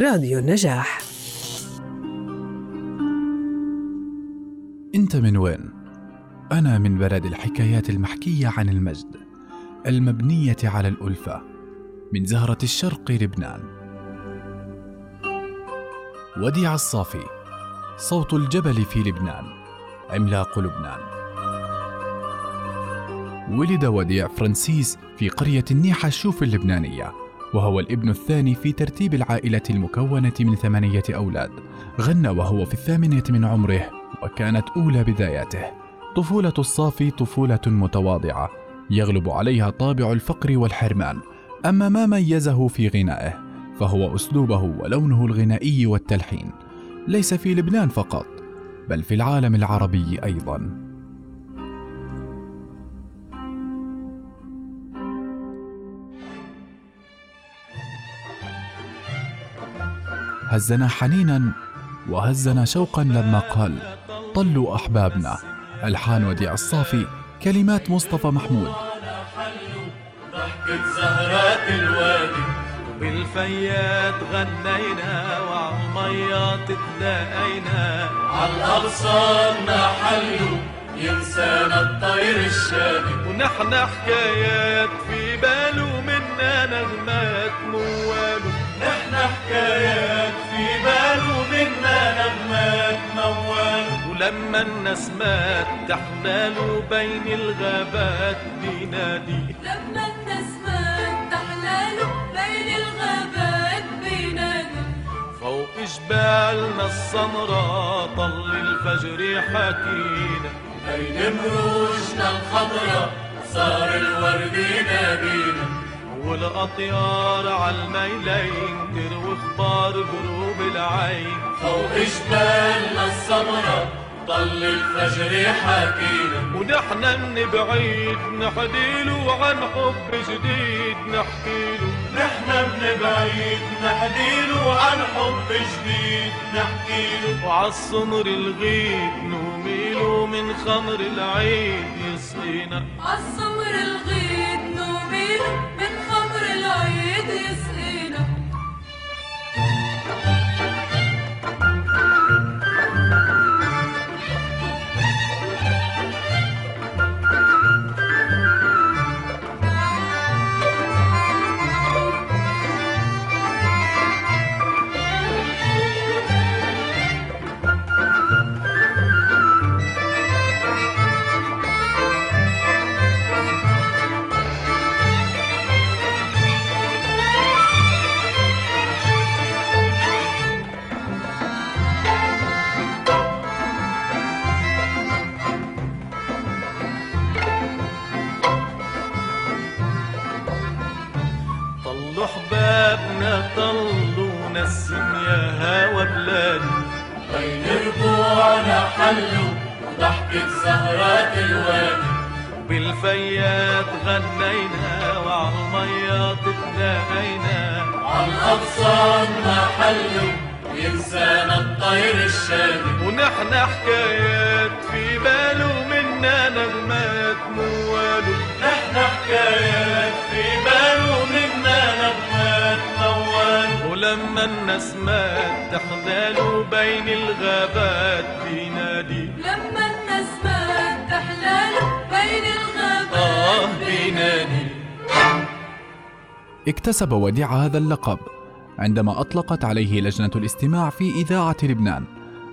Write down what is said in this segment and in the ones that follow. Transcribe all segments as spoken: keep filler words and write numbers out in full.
راديو النجاح. أنت من وين؟ أنا من بلد الحكايات المحكية عن المجد، المبنية على الألفة، من زهرة الشرق لبنان. وديع الصافي، صوت الجبل في لبنان، عملاق لبنان. ولد وديع فرانسيس في قرية النيحة الشوف اللبنانية، وهو الابن الثاني في ترتيب العائلة المكونة من ثمانية أولاد. غنى وهو في الثامنة من عمره، وكانت أولى بداياته. طفولة الصافي طفولة متواضعة يغلب عليها طابع الفقر والحرمان، أما ما ميزه في غنائه فهو أسلوبه ولونه الغنائي والتلحين، ليس في لبنان فقط بل في العالم العربي أيضا. هزنا حنينا وهزنا شوقا لما قال طلوا أحبابنا. ألحان وديع الصافي، كلمات مصطفى محمود. ضحكة زهرات الوادي بالفيات غنينا، وعميات تلاقينا، عالأغصان نحلوا ينسانا الطير الشادي، ونحن حكايات في باله منا نغمات موالو، نحن حكايات في باله منا نغمات موالو، ولما الناس مات تحلالوا بين الغابات بينادي، لما الناس مات تحلالوا بين الغابات بينادي، فوق جبالنا السمراء طل الفجر حكينا، بين مروجنا الخضراء صار الورد نبينا، والأطيار عالميلين تروي اخبار غروب العين، فوق جبالنا السمراء طل الفجر حكينا، ونحنا من بعيد نحديلو عن حب جديد نحكيلو، نحنا من بعيد نحديلو عن حب جديد نحكيلو، وعالسمر الغيب نوميلو من خمر العيد يسقينا، عالسمر الغيب نوميلو من خمر العيد يسقينا. حبابنا طلوا نسم يا هوا بلادي، بين ربوعنا حلوا ضحكة زهرات الوادي، بالفيات غنينا وعالميات تلاقينا، عالأغصان نحلوا ينسانا الطير الشادي، ونحن حكايات في باله منا نغمات موالو، نحن حكايات في باله منا نغمات موالو، ولما الناس مات تحلالوا بين الغابات بينادي، لما الناس مات تحلالوا بين الغابات آه بينادي. اكتسب وديع هذا اللقب عندما أطلقت عليه لجنة الاستماع في إذاعة لبنان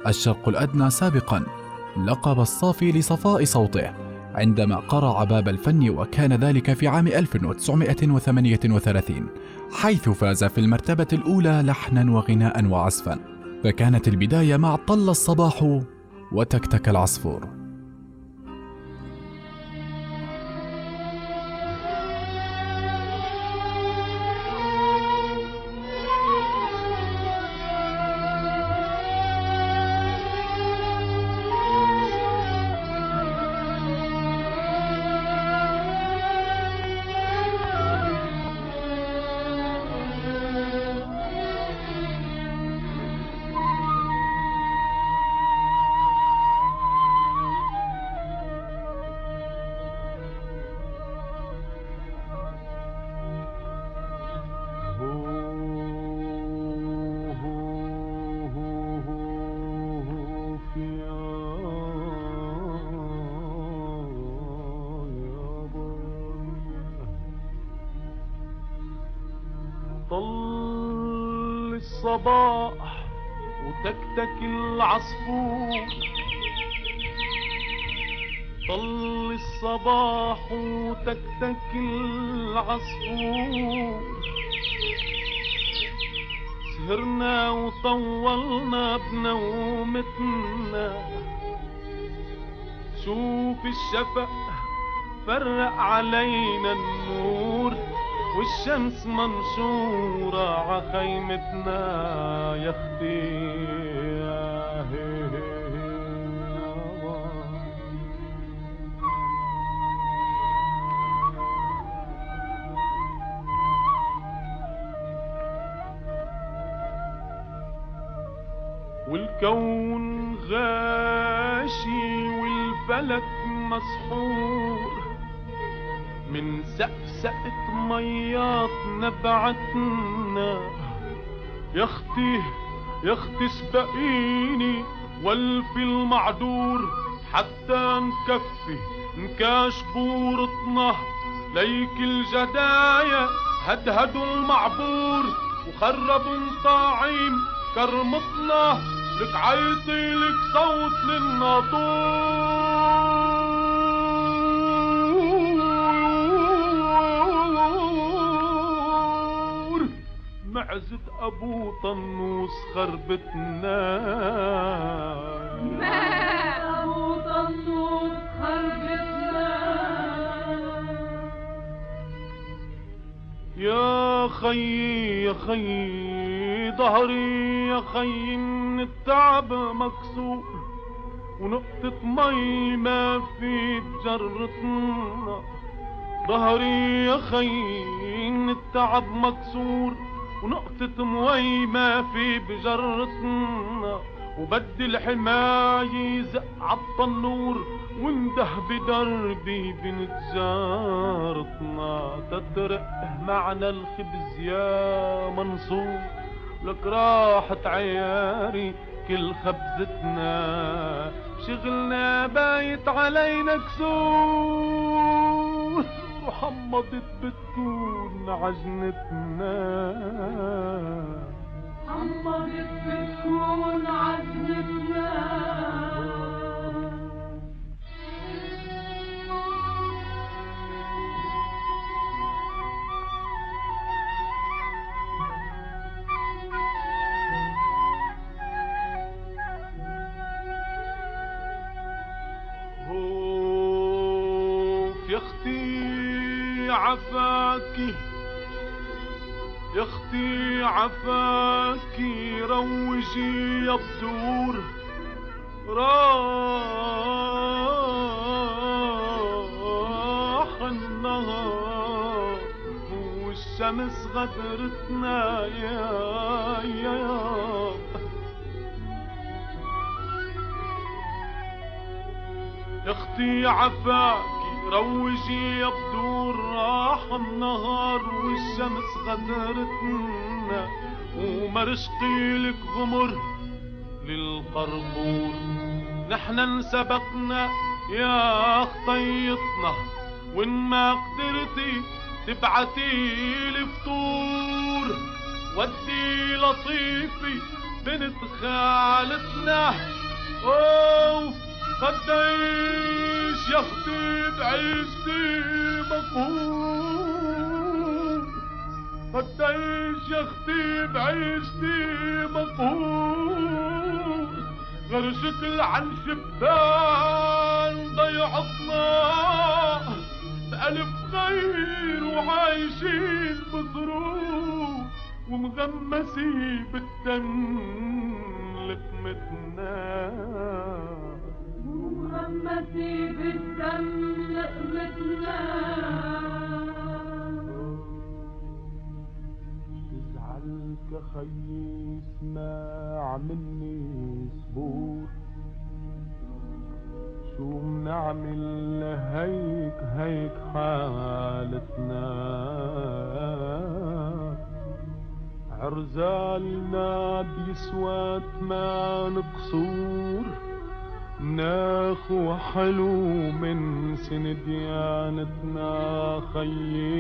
الشرق الأدنى سابقاً لقب الصافي لصفاء صوته، عندما قرع باب الفن، وكان ذلك في عام ألف وتسعمائة وثمانية وثلاثين، حيث فاز في المرتبة الأولى لحناً وغناءً وعزفاً. فكانت البداية مع طل الصباح وتكتك العصفور. طل الصباح وتكتك العصفور، طل الصباح وتكتك العصفور، سهرنا وطولنا بنومتنا، شوف الشفق فرق علينا النور، والشمس منشورة عخيمتنا يا اختي. والكون غاشي والفلك مسحور، من سقسقة ميات نبعتنا يا اختي يا اختي سبقيني، والفي المعدور حتى نكفي نكاشبورتنا، ليك الجدايا هدهدوا المعبور وخربوا مطاعيم كرمتنا، لك عيطي لك صوت للناطور، معزة ابو طنوس خربتنا، معزة ابو طنوس خربتنا يا خيي يا خيي، ظهري يا خيي من التعب مكسور، ونقطة مي ما في بجرتنا، ظهري يا خيي من التعب مكسور، ونقطة مي ما في بجرتنا، وبدي الحماية يزق عالتنور، وانده بدربي بنت جارتنا، تترق معنا الخبز يا منصور، لك راحت عياري كل خبزتنا، شغلنا بايت علينا كسور، وحمضت بتكون عجنتنا، حمضت بتكون عجنتنا. عفاكي يا اختي عفاكي، روجي يا بدور، راح النهار والشمس غدرتنا يا يا يا يا اختي عفاكي، روجي يا بدور، راح النهار والشمس غدرتنا، ومرشقي لك غمر للقربور، نحن انسبقنا يا خطيطنا، وان ما قدرتي تبعتي لي فطور، ودي لطيفي بنت خالتنا، اوف قديش يا اختي عيشتي مقهور، قديش يا اختي بعيشتي مقهور، غرشة العنشبان ضيعتنا بألف غير، وعايشين بظروف ومغمسين بالدم لقمتنا، ومغمسين بالدم تزعلك يا خيي، اسمع مني صبور، شو منعمل هيك هيك حالتنا، عرزالنا بيسوى ثمان قصور، ناخو حلو من سن ديانتنا خيي،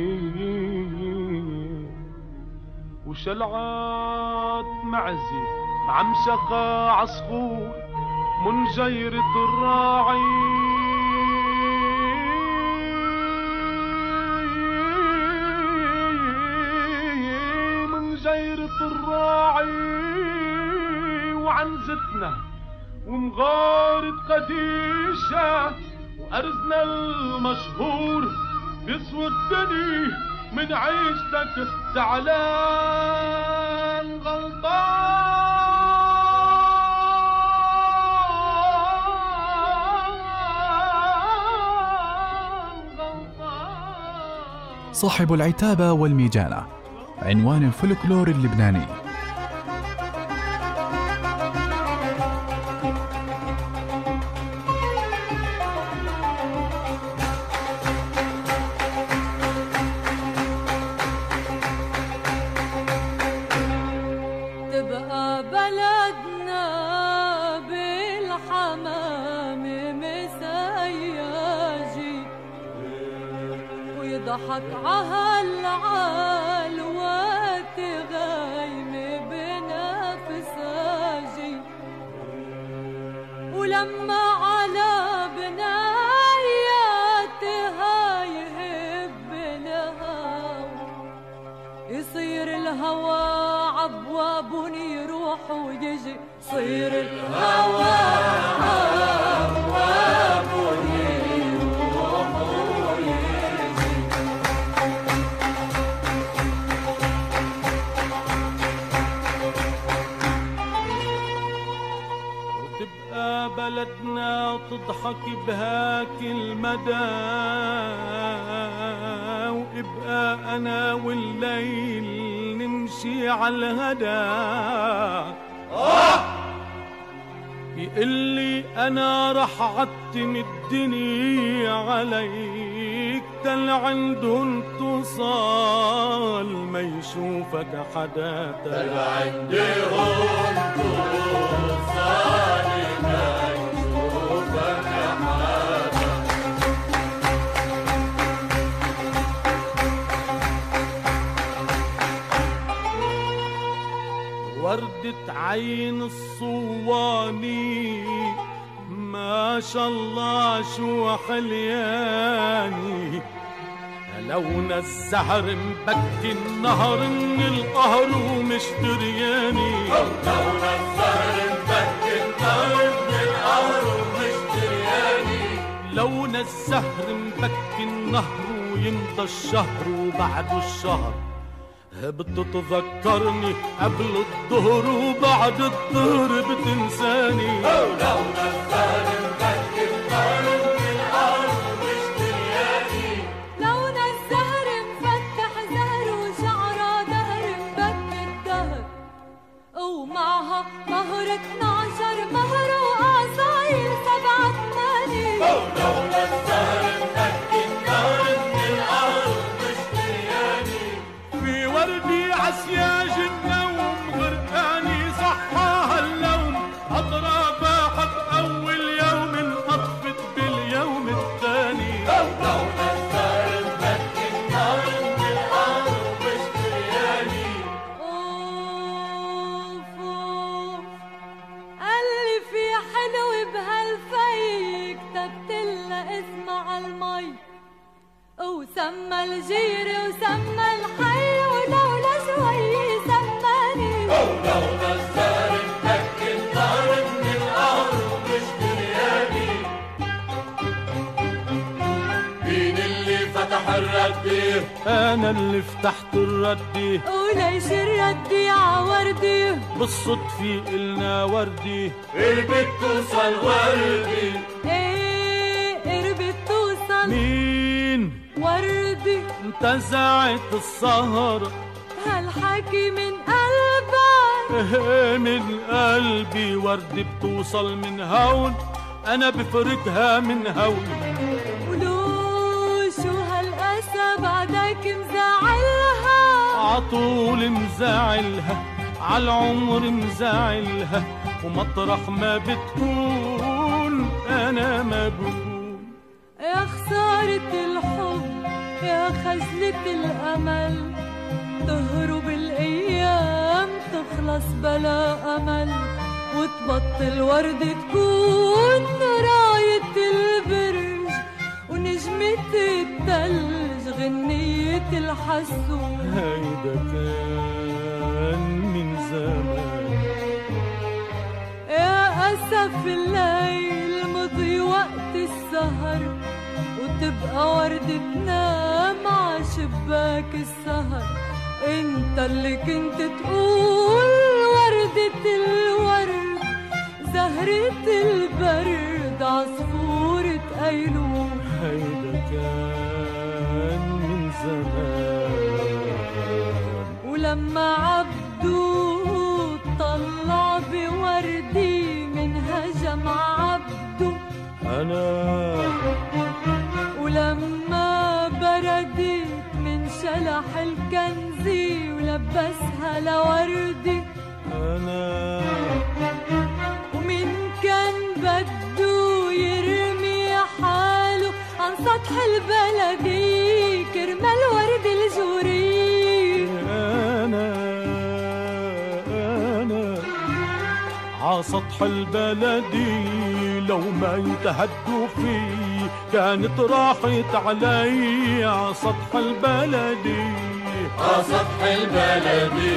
وشلعات معزي عم شقى عصفور من جيرة الراعي. جيرة الراعي وعنزتنا ومغارة قديشة وأرزنا المشهور بيسوى الدني من عيشتك زعلان غلطان غلطان. صاحب العتابة والميجانة، عنوان الفولكلور اللبناني. تبقى بلدنا بالحمام مسياجي ويضحك عهالعالم لما على بناياتها يهب الهوى يصير الهوى عبواب يروح ويجي يصير الهوى عبواب يروح ويجي. وتبقى بلد تضحك بهاك المدى وابقى انا والليل نمشي على الهدى. يقلي انا رح عتم الدنيا عليك تل عندن توصال ما يشوفك حدا تل عندن توصال ما وردة عين الصواني ما شاء الله شو حلياني لون الزهر مبكي النهر من القهر ومش درياني لون الزهر مبكي النهر من القهر ومش درياني لون الزهر مبكي النهر ويمضى الشهر وبعده الشهر بتتذكرني قبل الظهر وبعد الظهر بتنساني ولولا الزهر مبكي النهر من الارض مش درياني لولا الزهر مفتح زهر وشعره دهر مبكي الدهر ومعها مهر اتناشر مهر وقصايل سبعه ثماني ولولا الزهر مبكي النهر من الارض وردي عسياج النوم غرقاني صحاها اللوم أطرافها حق أول يوم أطفت باليوم الثاني لون الزهر مبكي النهر من القهر ومش درياني. أوف أوف قلبي في حلو بهالفي كتبتلنا اسمه عالمي وسمى الجيري وسمى الحي ولولا شوي سماني ولولا الزهر مبكي النهر من القهر ومش درياني. مين اللي فتح الردي؟ أنا اللي فتحت الردي وليش الردي عوردي بالصدفة قلنا وردي قربت توصل وردي إيه قربت توصل مين؟ وردي انتزعت السهرة هالحكي من قلبك ايه من قلبي وردي بتوصل من هون انا بفرقها من هون ولو شو هالقسى بعدك مزعلها عطول مزعلها عالعمر مزعلها ومطرح ما بتكون انا ما بكون. يا خسارة الحب يا خجلة الأمل تهرب الأيام تخلص بلا أمل وتبطل وردة تكون راية البرج ونجمة التلج غنية الحسون. هيدا كان من زمان يا أسف الليل مضي وقت السهر وتبقى وردة تنام ع شباك السهر. انت اللي كنت تقول وردة الورد زهرة البرد عصفورة ايلول. هيدا كان من زمان ولما عبده طلع بوردي من هجم عبده انا ولما بردي شلح الكنزي ولبسها لوردي أنا ومن كان بده يرمي حاله عن سطح البلدي كرمال الورد الجوري. أنا أنا ع سطح البلدي لو ما يتهدوا فيه كانت راحت علي ع سطح البلدي ع سطح البلدي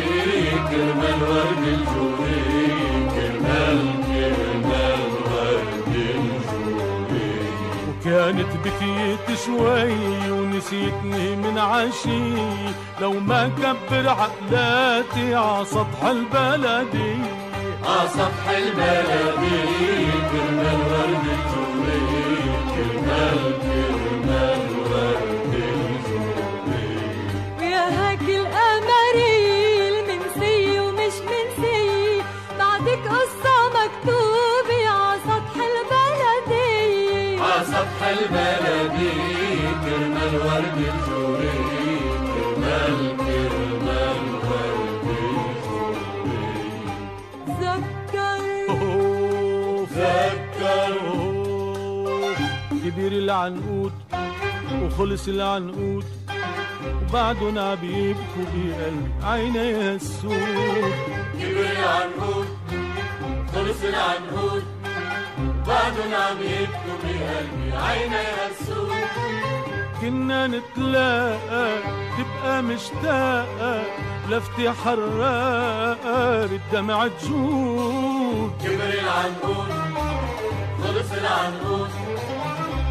كرمال ورد الجوري كرمال كرمال ورد الجوري. وكانت بكيت شوي ونسيتني من عشي لو ما كبر عقلاتي ع سطح البلدي ع سطح البلدي كرمال ورد الجوري كرمال ورد الجوري. ويا هاك الأماريل منسي ومش منسي بعدك قصة مكتوبة ع سطح البلدي ع سطح البلدي كرمال ورد الجوري كرمال كرمال ورد الجوري. ذكروا ذكروا كبير العنقود وخلص العنقود وبعدن عبيبكوا بقلب عيني السود. كبير العنقود وخلص العنقود وبعدن عبيبكوا بقلب عيني السود. كنا نتلاقى تبقى مشتاقة لفتي حراقة بالدمع تجود. كبر العنقود خلص العنقود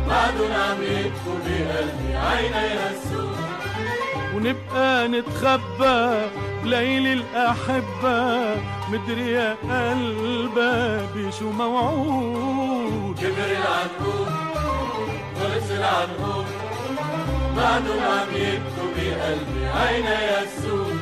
بعدن عم يبكوا بقلبي عيني هالسود. ونبقى نتخبى بليل الأحبة مدري يا قلبة بشو موعود. كبر العنقود خلص العنقود بعدن عم يبكوا بقلبي عيني هالسود.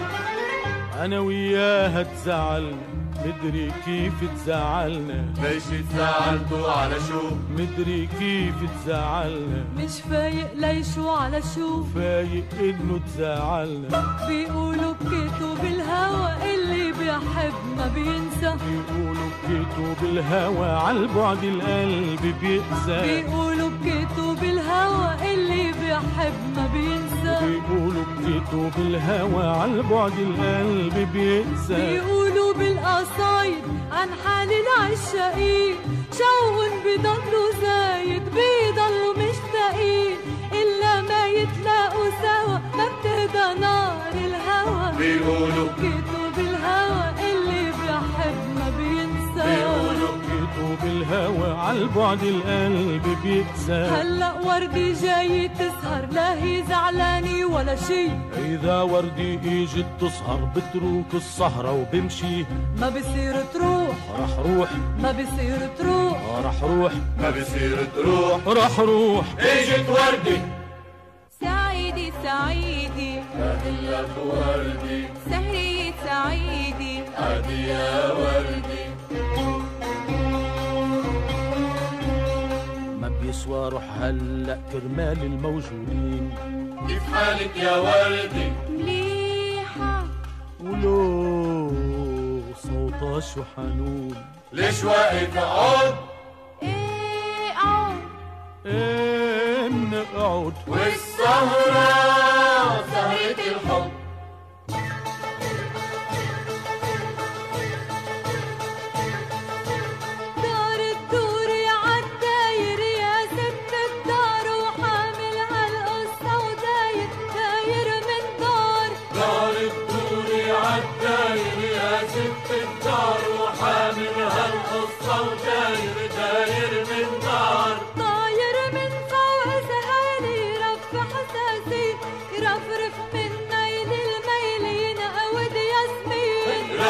أنا وياها تزعلنا مدري كيف تزعلنا ليش تزعلتوا على شو مدري كيف تزعلنا مش فايق ليش وعلى شو فايق انه تزعلنا. بيقولوا بكيتوا بالهوى اللي بيحب ما بينسى بيقولوا بكيتوا بالهوى عالبعد القلب بيأذى بيقولوا بكيتوا بالهوى اللي بيحب ما بينسى بيقولوا بكيتوا بالهوى عالبعد القلب بيأذى بيقولوا بالقصايد عن حال العشاقين شوق بضلوا زايد بيضلوا مشتاقين إلا ما يتلاقوا سوا ما بتهدى نار الهوى. بيقولوا بكيتوا بالهوى اللي بيحب ما بينسى بيقولوا بكيتوا بالهوى عالبعد القلب بيأسى. هلا وردي جاي تسهر لا هي زعلاني ولا شي إذا وردي إجت تسهر بتروك السهرة وبمشي ما بصير تروح رح روح ما بصير تروح رح روح ما بصير تروح رح روح. إجت وردي سعيدي سعيدي هدية وردي سهرية سعيدي هدية وردي. ما بيسوى روح هلأ كرمال الموجودين كيف حالك يا وردي مليحة ولو صوتها شو حنون. ليش واقف اقعد ايه اقعد ايه من اقعد والسهرة سهرة الحب.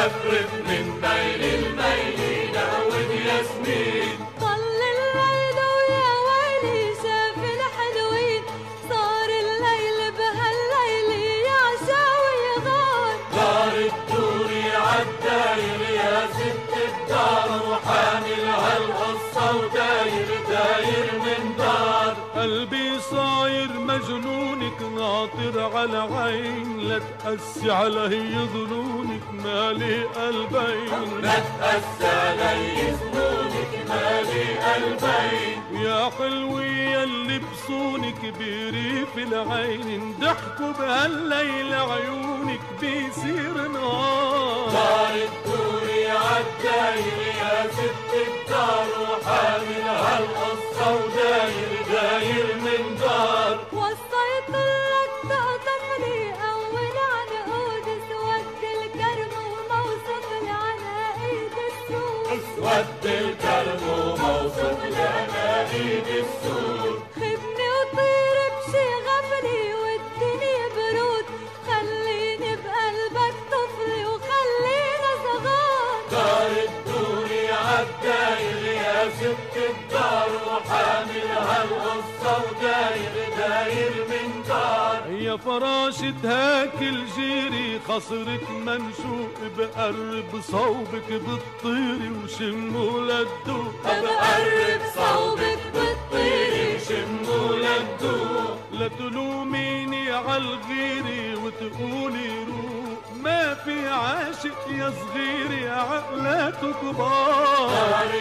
افرط من بين المينة والياسمين. طل الليل ويا ويلي شاف الحلوين، صار الليل بهالليل يعشاوي يغار. دار الدوري عالداير يا ست الدار، وحامل هالقصة وداير داير من دار. قلبي صاير مجنونك ناطر على عين، لا تقسي على هي ظنونك مالي قلبين. لا تقسي على هي ظنونك مالي قلبين. يا حلوية اللي بصونك بريف العين، ضحكوا بهالليل عيونك بيصير نهار. دار الدوري عالداير يا ست الدار، وحامل هالقصة وداير داير من دار. وصيت لك تأطمني أول عن عود اسود الكرم وموصف لعنى ايد السود. اسود الكرم وموصف لعنى ايد السود. خدني وطير بشي غفلي واديني برود، خليني بقلبك طفلي وخلينا صغار. دار الدوري عالداير يا ست الدار، وحامل هالقصة وداير داير من دار. يا فراشتها كل جيري خصرك منشوق، بقرب صوبك بتطيري وشموا للدوق. بقرب صوبك بتطيري وشموا للدوق. لا تلوميني عالغيري وتقولي روق، ما في عاشق يا صغيري عقلاته كبار. دار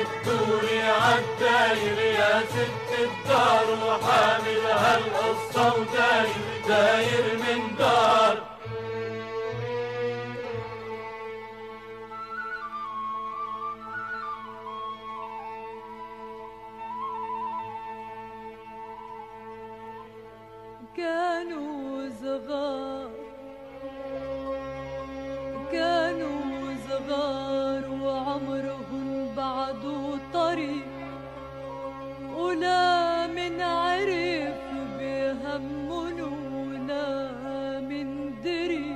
الدوري عالداير يا ست الدار، وحامل هالقصة وداير داير من دار. كانوا صغار كانوا صغار وعمرهم بعدوا طريق، ولا من عرف بهمن ولا من دري.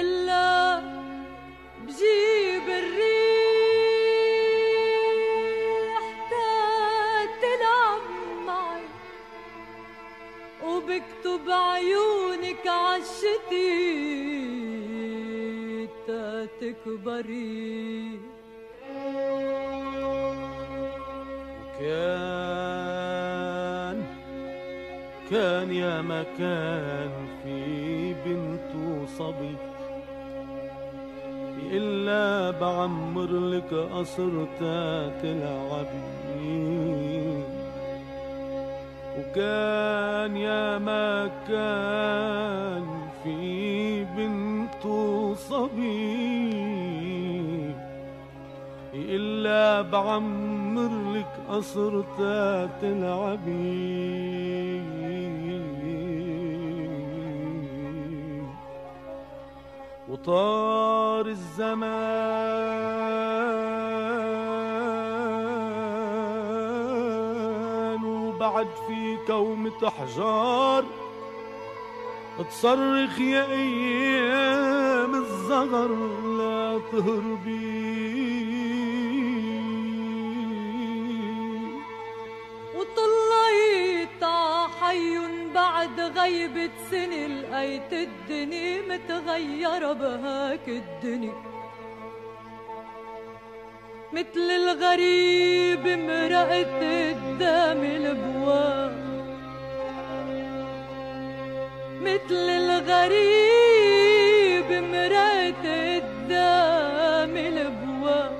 إلا بجيب الريح تلعب معي، وبكتب عيونك عالشتي تكبري. كان كان يا ما كان في بنت وصبي، إلا بعمر لك قصر تلعبي. وكان يا ما كان في بنت وصبي، إلا بعمر لك قصر تلعبي. وطار الزمان وبعد في كومة أحجار تصرخ يا أيام الصغر لا تهربي. وطلعت عحي بعد غيبة سنة، لقيت الدنيا متغيرة بهاك الدنيا، مثل الغريب مرقت قدام البواب، مثل الغريب مرقت قدام البواب.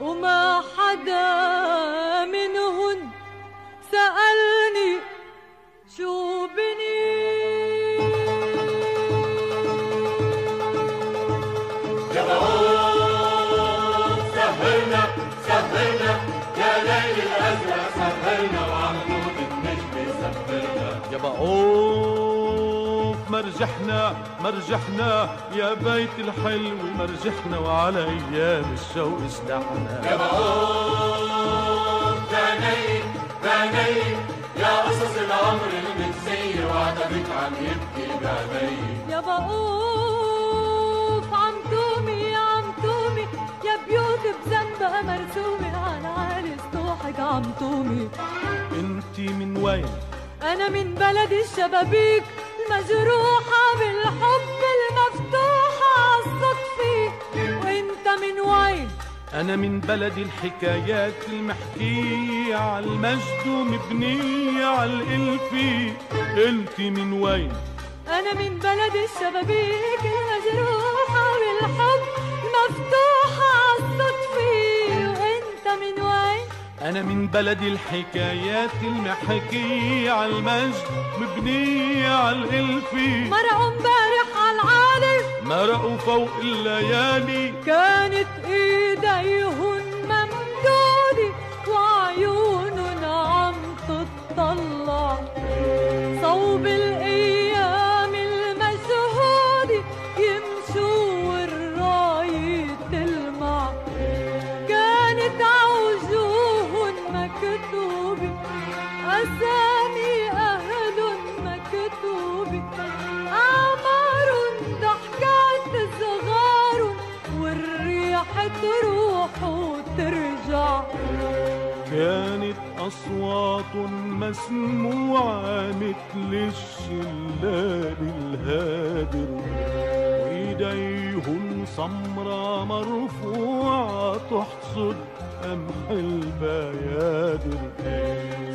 وما حدا منهن سألني شو بني. جمعون سهرنا سهرنا يا ليل الأزرق، سهرنا وعمود النجم سهرنا. جمعون مرجحنا مرجحنا يا بيت الحلو، مرجحنا وعلى أيام الشوق اشتحنا. جمعون تاني باني يا قصص العمر المنسية، وعتبك عم يبكي باني. يا بقول طعمتوني. انتي من وين؟ انا من بلد الشبابيك المجروحة بالحب المفتوحة عالصدف. وانت من وين؟ انا من بلد الحكايات المحكية عالمجد ومبنية عالإلفي. انتي من وين؟ انا من بلد الشبابيك المجروحة بالحب المفتوحة عالصدف. وانت من وين؟ انا من بلد الحكايات المحكية عالمجد مبنية عالإلفي. مرقوا امبارح عالعالي مرقوا فوق الليالي، كانت ايديهن ممدودة وعيونن عم تطلع. صوب الايام المشهودة يمشوا والراية تلمع، كانت عوجوهن مكتوبة اسامي اهلن مكتوبة، اعمارن ضحكات صغارن والريح تروح وترجع. كانت اصوات مسموعة مثل الشلال الهادر، وايديهم سمرة مرفوعة تحصد قمح البيادر.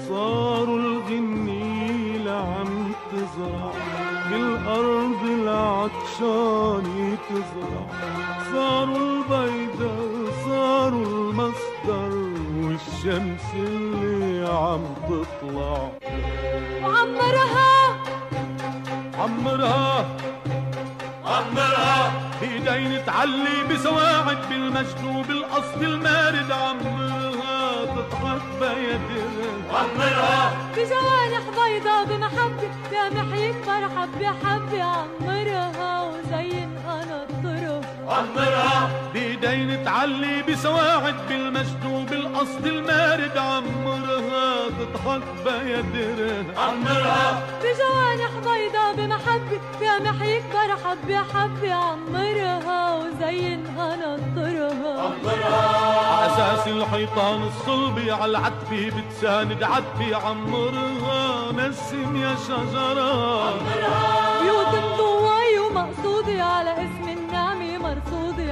صاروا الغنيلة عم تزرع بالأرض العطشان يتزرع، صاروا البيدر صاروا المصدر والشمس اللي عم تطلع. وعمرها عمرها عمرها ايدين تعلي بسواعد بالمجد وبالقصد المارد، عمرها تضحك بيدها عمرها بجوانح بيضا بمحبة لمحيك فرحك بحبة. عمرها وزين انا الطرف عمرها ايدين تعلي بسواعد بالمجد وبالقصد المارد، عمرها تضحك بيدها عمرها بجوانح بيضا بمحبة لمحيك فرحك بحبة. عمرها وزين انا الطرف عمرها عاساس الحيطان الصلبي عالعتبي بتساند عتبي. عمرها نسم يا شجرة عمرها بيوت مضواي ومقصودي على اسم النعمة مرصودي.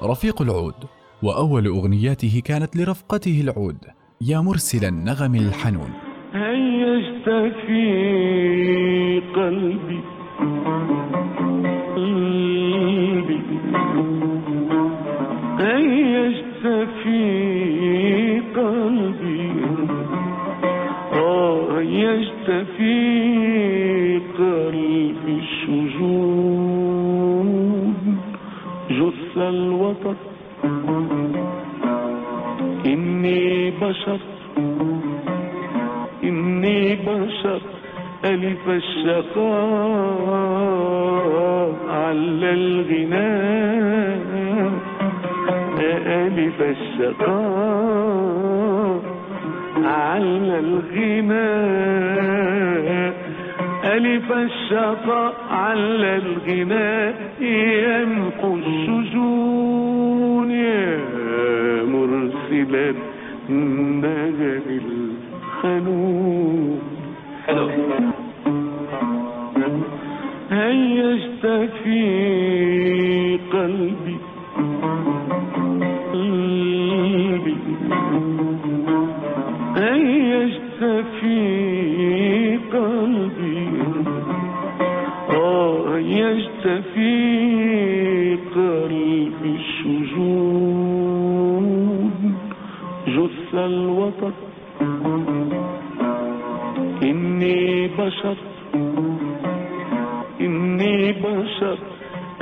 رفيق العود وأول أغنياته كانت لرفقته العود يا مرسل النغم الحنون. هيا اشتكي قلبي قلبي هيا اشتكي قلبي آه هيا اشتكي قلبي الشجون جث الوطن إني بشر إني بشر ألف الشقاء على الغناء ألف الشقاء على الغناء ألف الشقاء على الغناء ينقو الشجون يا مرسلا نغم الحنون. هيا اشتكي قلبي قلبي بشر، إني بشر، إني بشر،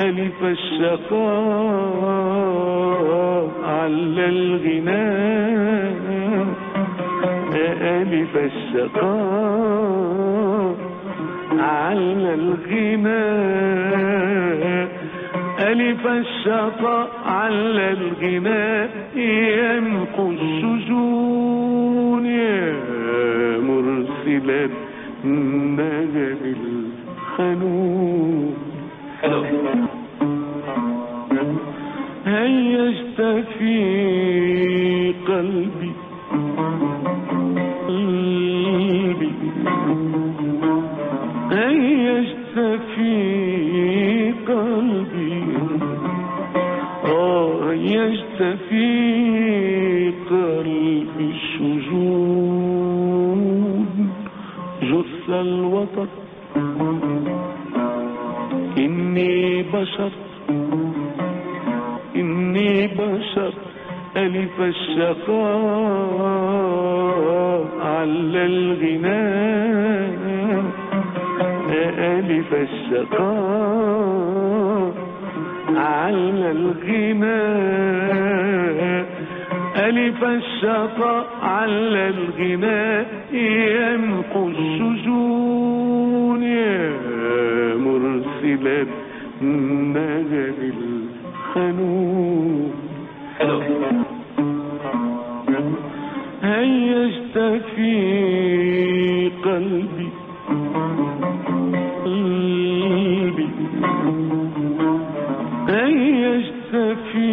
ألف الشقاء على الغناء، ألف الشقاء على الغناء، ألف الشقاء على الغناء، ينقو السجون يا مرسلا النجم الخنون. هيا اشتفي قلبي قلبي، هيا اشتفي قلبي، آه هيا اشتفي قلبي الشجون، جث الوطن إني بشر، إني بشر، ألف الشقاء على الغناء، ألف الشقاء على الغناء، ألف الشقاء على الغناء، ينقو السجون يا مرسلا النجم الخنون. هيا اشتفي قلبي قلبي، هيا اشتفي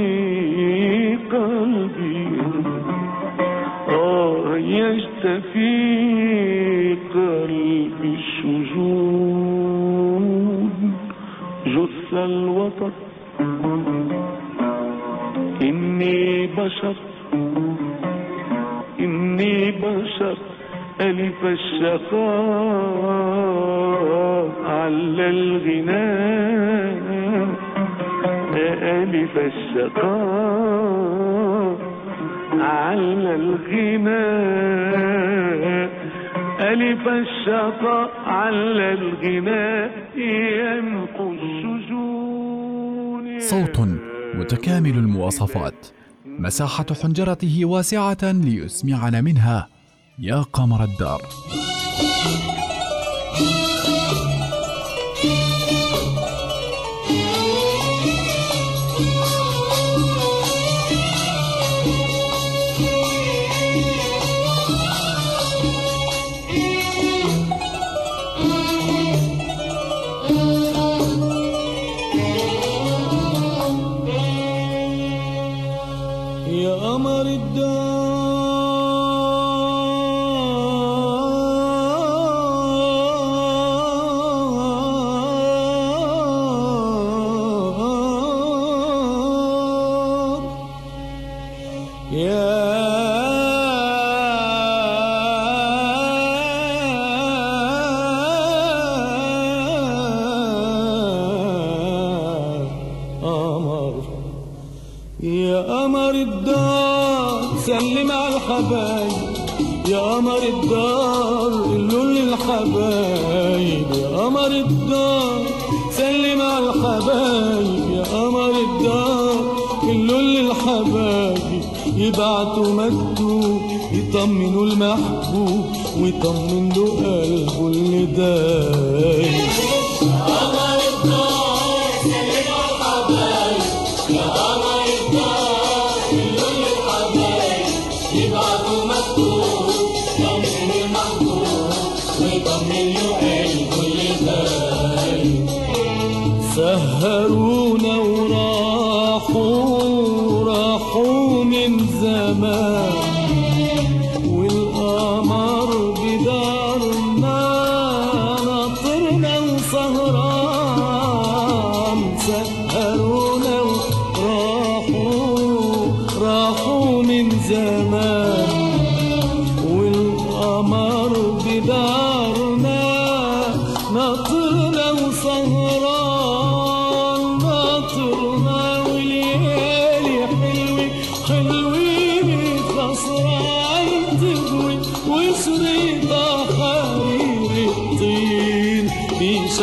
قلبي، آه هيا اشتفي قلبي الشجون، جث الوطن إني بشر، إني بشر، ألف الشقاء على الغناء، ألف الشقاء على الغناء، ألف الشقاء على الغناء، ينقو السجون. صوت متكامل المواصفات، مساحة حنجرته واسعة ليسمعنا منها يا قمر الدار. يبعتوا مكتوب يطمنوا المحبوب ويطمن له قلبه اللي داي. يا قمر الدار سلم على الحبايب، يا قمر الدار سلم للحبايب، يبعتوا مكتوب يطمنوا المحبوب ويطمن له قلبه اللي داي. سهرونا وراحوا راحوا من زمان والقمر بدارنا ناطرنا وسهران. سهرونا وراحوا راحوا من زمان والقمر بدارنا ناطرنا وسهران، ناطرنا حلوين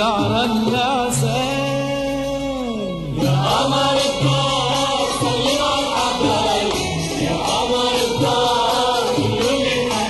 شعرك يا سام يا قمر الدار خلينا على الحبايب يا قمر الدار كل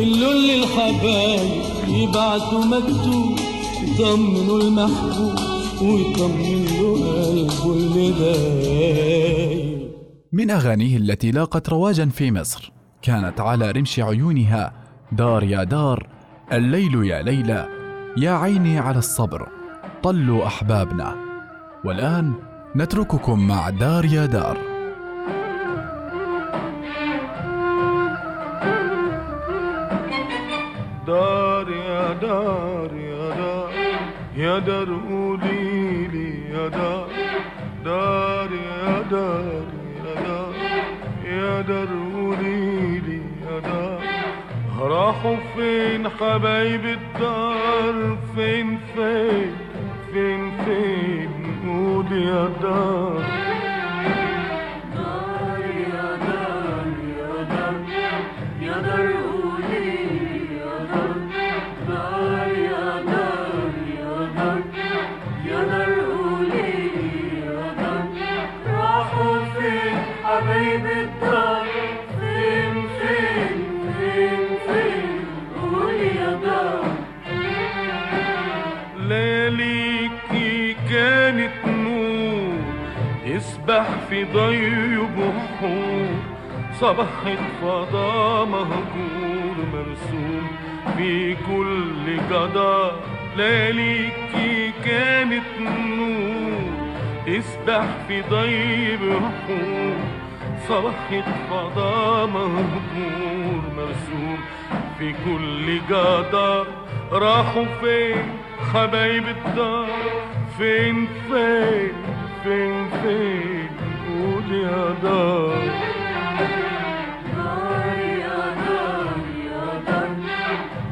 يوم الحبايب يبعت له مكتوب طمن المحبوب ويطمن له قلبه اللي غايب يبعتوا مكتوب يطمنوا المحبوب ويطمنوا قلبه اللي دايب. من أغانيه التي لاقت رواجا في مصر كانت على رمش عيونها دار يا دار، الليل يا ليلى، يا عيني على الصبر، طلوا أحبابنا. والآن نترككم مع دار يا دار. دار يا دار يا دار يا دار قولي لي يا دار، دار يا دار يا دار يا دار قولي لي يا دار، راحوا فين حبايب الدار؟ فين فين فين فين قولي يا دار. يسبح في ضيب وحور، صباح الفضاء مهجور مرسوم في كل جدار، ليليكي كانت نور. يسبح في ضيب وحور، صباح الفضاء مهجور مرسوم في كل جدار، راحوا فين حبايب الدار؟ فين فين فين فين قول يا دار. دار يا دار يا دار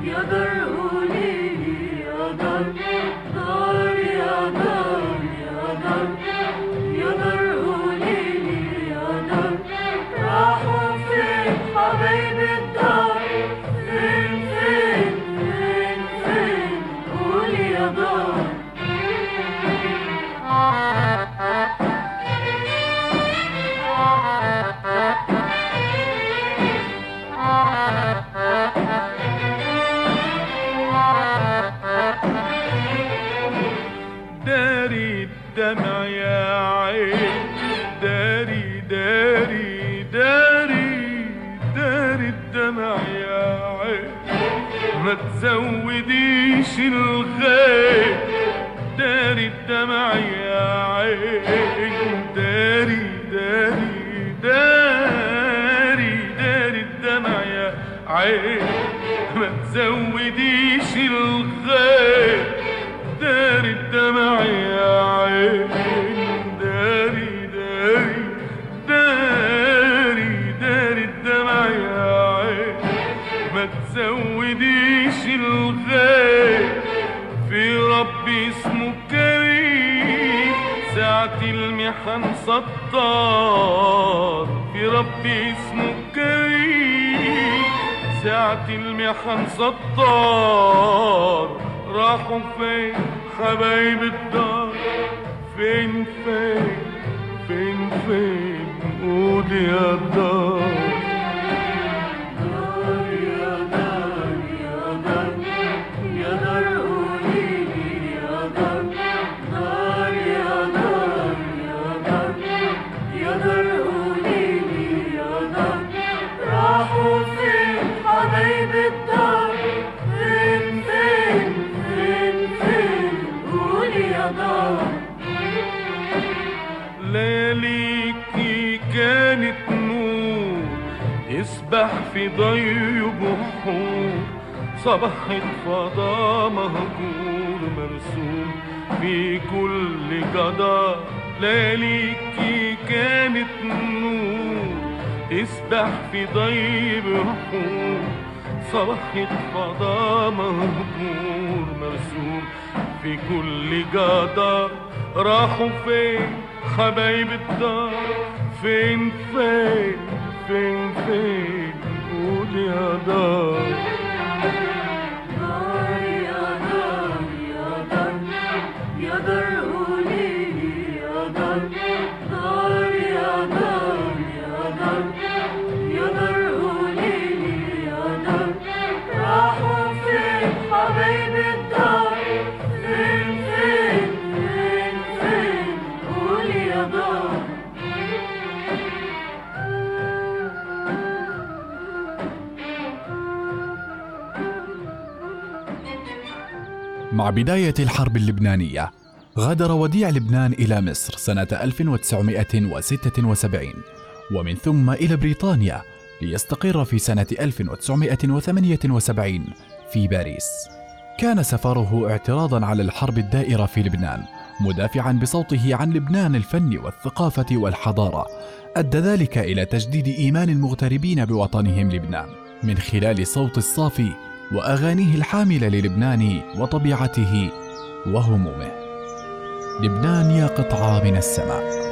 يا دار قولي يا دار، دار يا دار يا دار يا دار قولي يا دار، راحوا فين حبايب الدار؟ فين فين فين فين قول يا دار. داري الدمع يا عين، داري داري داري داري الدمع يا عين، ما تزوديش الغيب. داري الدمع يا عين، داري داري داري داري الدمع يا عين، ما تزوديش الغيب. داري الدمع يا عين، داري داري داري ما تزوديش الغيب، في ربي اسمه كريم ساعة المحن سطار، في ربي اسمه كريم ساعة المحن سطار. راحوا فين حبايب الدار؟ فين فين فين فين قول يا دار، يسبح في ضي بحور، صباحت فضاء مهجور مرسوم في كل جدار. ليليكي كانت نور، تسبح في ضي بحور، صباحت فضاء مهجور مرسوم في كل جدار. راحوا فين حبايب الدار؟ فين فين فين فين قول يا دار، مع بداية الحرب اللبنانية غادر وديع لبنان إلى مصر سنة ألف وتسعمائة وستة وسبعين ومن ثم إلى بريطانيا ليستقر في سنة ألف وتسعمائة وثمانية وسبعين في باريس. كان سفره اعتراضاً على الحرب الدائرة في لبنان، مدافعاً بصوته عن لبنان الفن والثقافة والحضارة. أدى ذلك إلى تجديد إيمان المغتربين بوطنهم لبنان من خلال صوت الصافي وأغانيه الحاملة للبنان وطبيعته وهمومه. لبنان يا قطعة من السماء.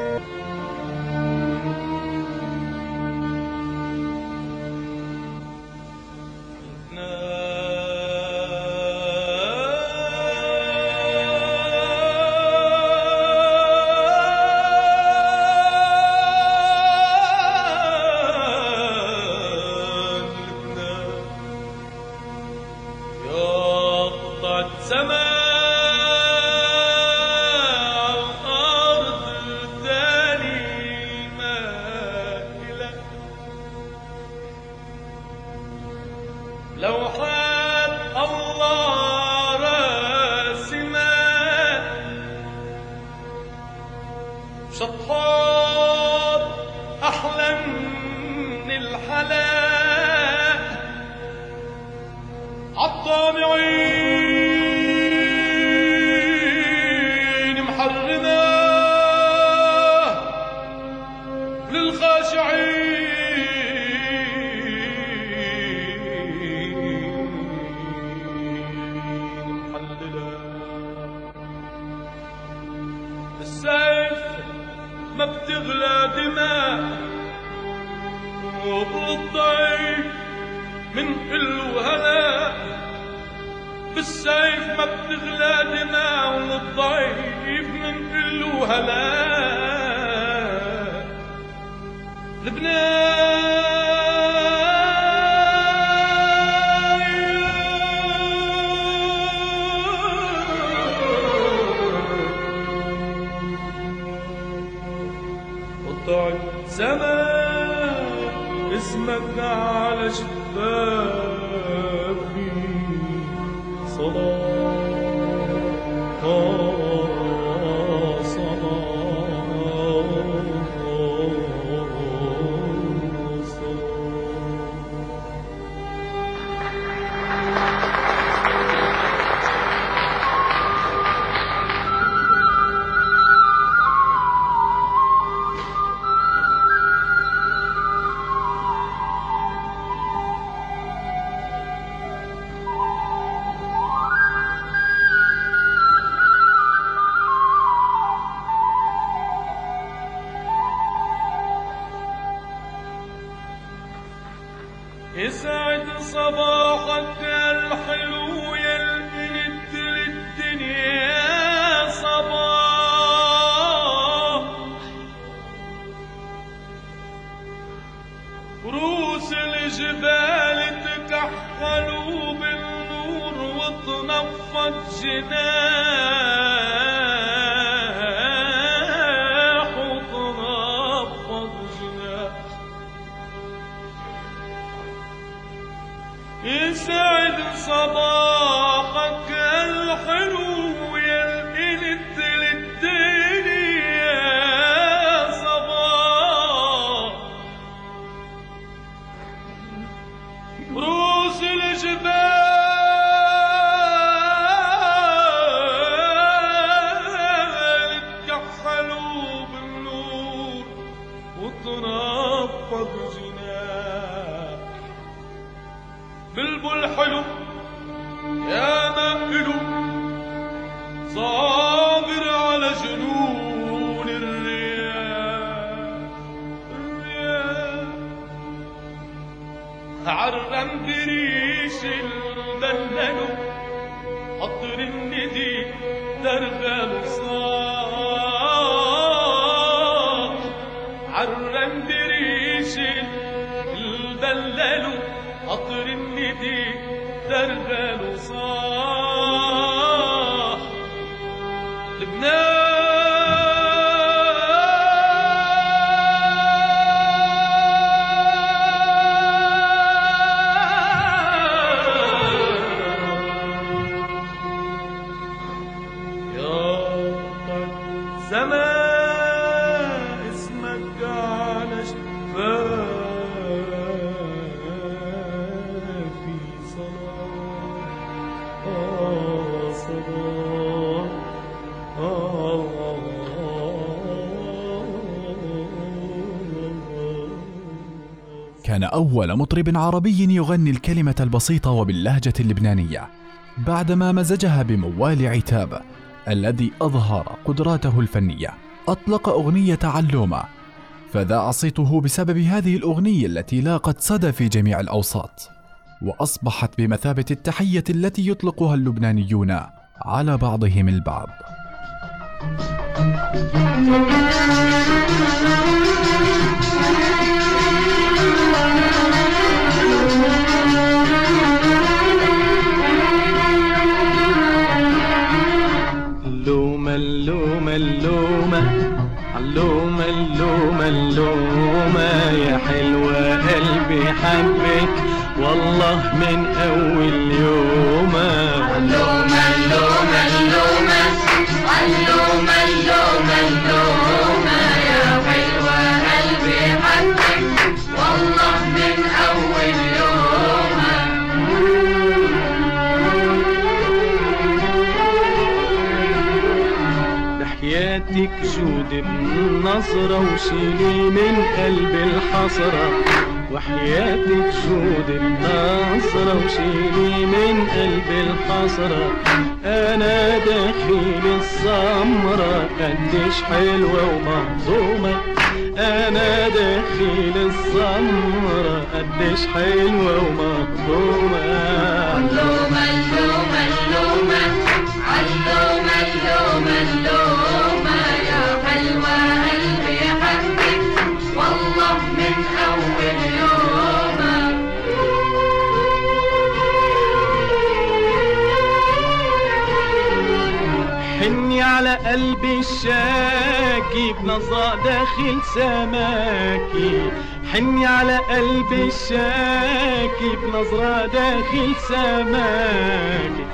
وقتها الحلو يلقنت للدنيا صباح روس الجبال تكحلوا بالنور وتنفض جناح يسعد صباحك الحلو يلقنت للدنيا صباح رؤوس الجبال تكحلوا بالنور وتنفض بلبل حلو يا مائل صابر على جنون الرياح الرياح عرم بريش دلل قطر الندي درب مصاح عرم بريش دلل قطر الندي دربل صاح لبنان يا قد زمان اسمك على شفاك كان أول مطرب عربي يغني الكلمة البسيطة وباللهجة اللبنانية بعدما مزجها بموال عتاب الذي أظهر قدراته الفنية. أطلق أغنية علومة فذاع صيته بسبب هذه الأغنية التي لاقت صدى في جميع الأوساط وأصبحت بمثابة التحية التي يطلقها اللبنانيون على بعضهم البعض. اللومة اللومة اللومة اللومة اللومة اللومة يا حلوة قلبي حبك والله من أول يوم اللومة اللومة اللومة اللومة اللومة اللومة يا حلوة قلبي حبك والله من أول يوم بحياتك جود من نظرة وشيلي من قلب الحسرة وحياتك جود الناصرة وشيلي من قلب الحسرة أنا دخيل السمرة قديش حلوة ومهضومة أنا دخيل السمرة قديش حلوة ومهضومة اللومة اللومة اللومة اللومة اللومة اللومة يا حلوة قلبي حبك والله من أول حني على قلبي الشاكي بنظرة داخل سماكي حني على قلبي الشاكي بنظرة داخل سماكي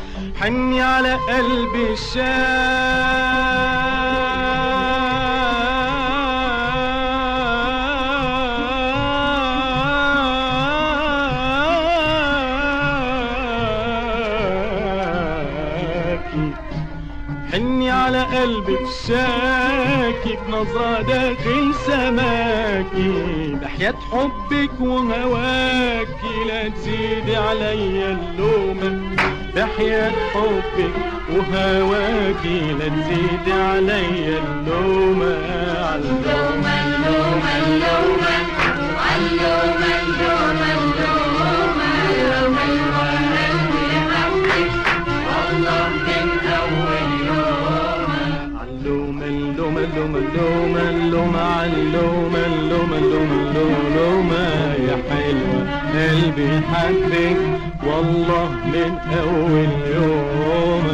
حني على قلبي الشاكي حني على قلبك شاكي بنظرة داخل سماكي بحياة حبك وهواكي لا تزيدي عليا اللومة بحياة حبك وهواكي لا تزيدي عليا اللومة اللومة اللومة اللومة اللومة اللومة اللومة يا حلوة وراه من أول يوم.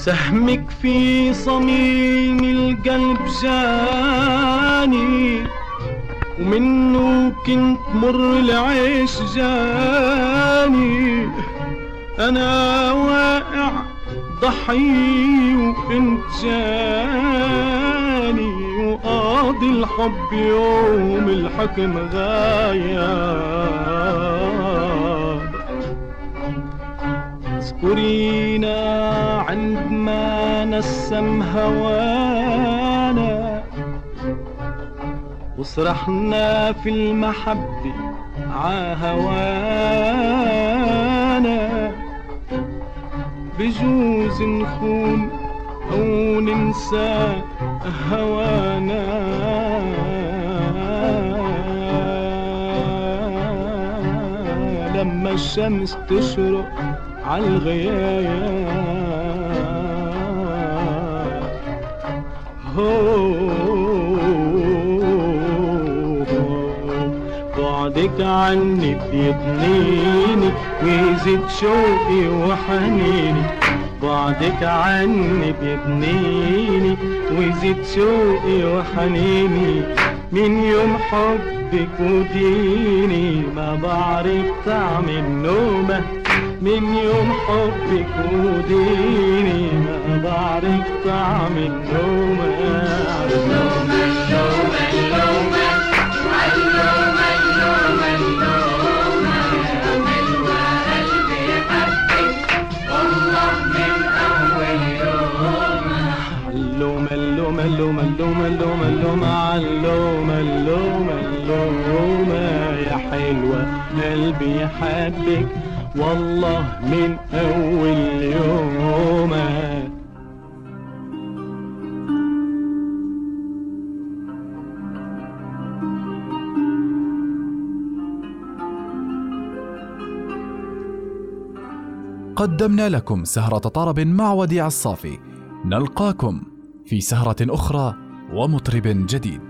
سهمك في صميم القلب جاني ومنه كنت مر العيش جاني، أنا واقع ضحي وانت جاني وقاضي الحب يوم الحكم غايب. اذكرينا عندما نسم هوانا وصرحنا في المحبة عهوانا، بجوز نخون أو ننسى هوانا لما الشمس تشرق عالغياب. بعدك عني بيطنيني ويزيد شوقي وحنيني، بعدك عني بيطنيني ويزيد شوقي وحنيني، من يوم حب وديني ما بعرف طعم النومة، من يوم حبك وديني ما بعرف طعم النومة. النومة النومة النومة النومة النومة النومة ملوى قلبي حبك والله من أول يوم. اللومة اللومة اللومة اللومة اللومة اللومة اللومة اللومة اللومة يا حلوة قلبي حبك والله من أول يوم. قدمنا لكم سهرة طرب مع وديع الصافي، نلقاكم في سهرة أخرى ومطرب جديد.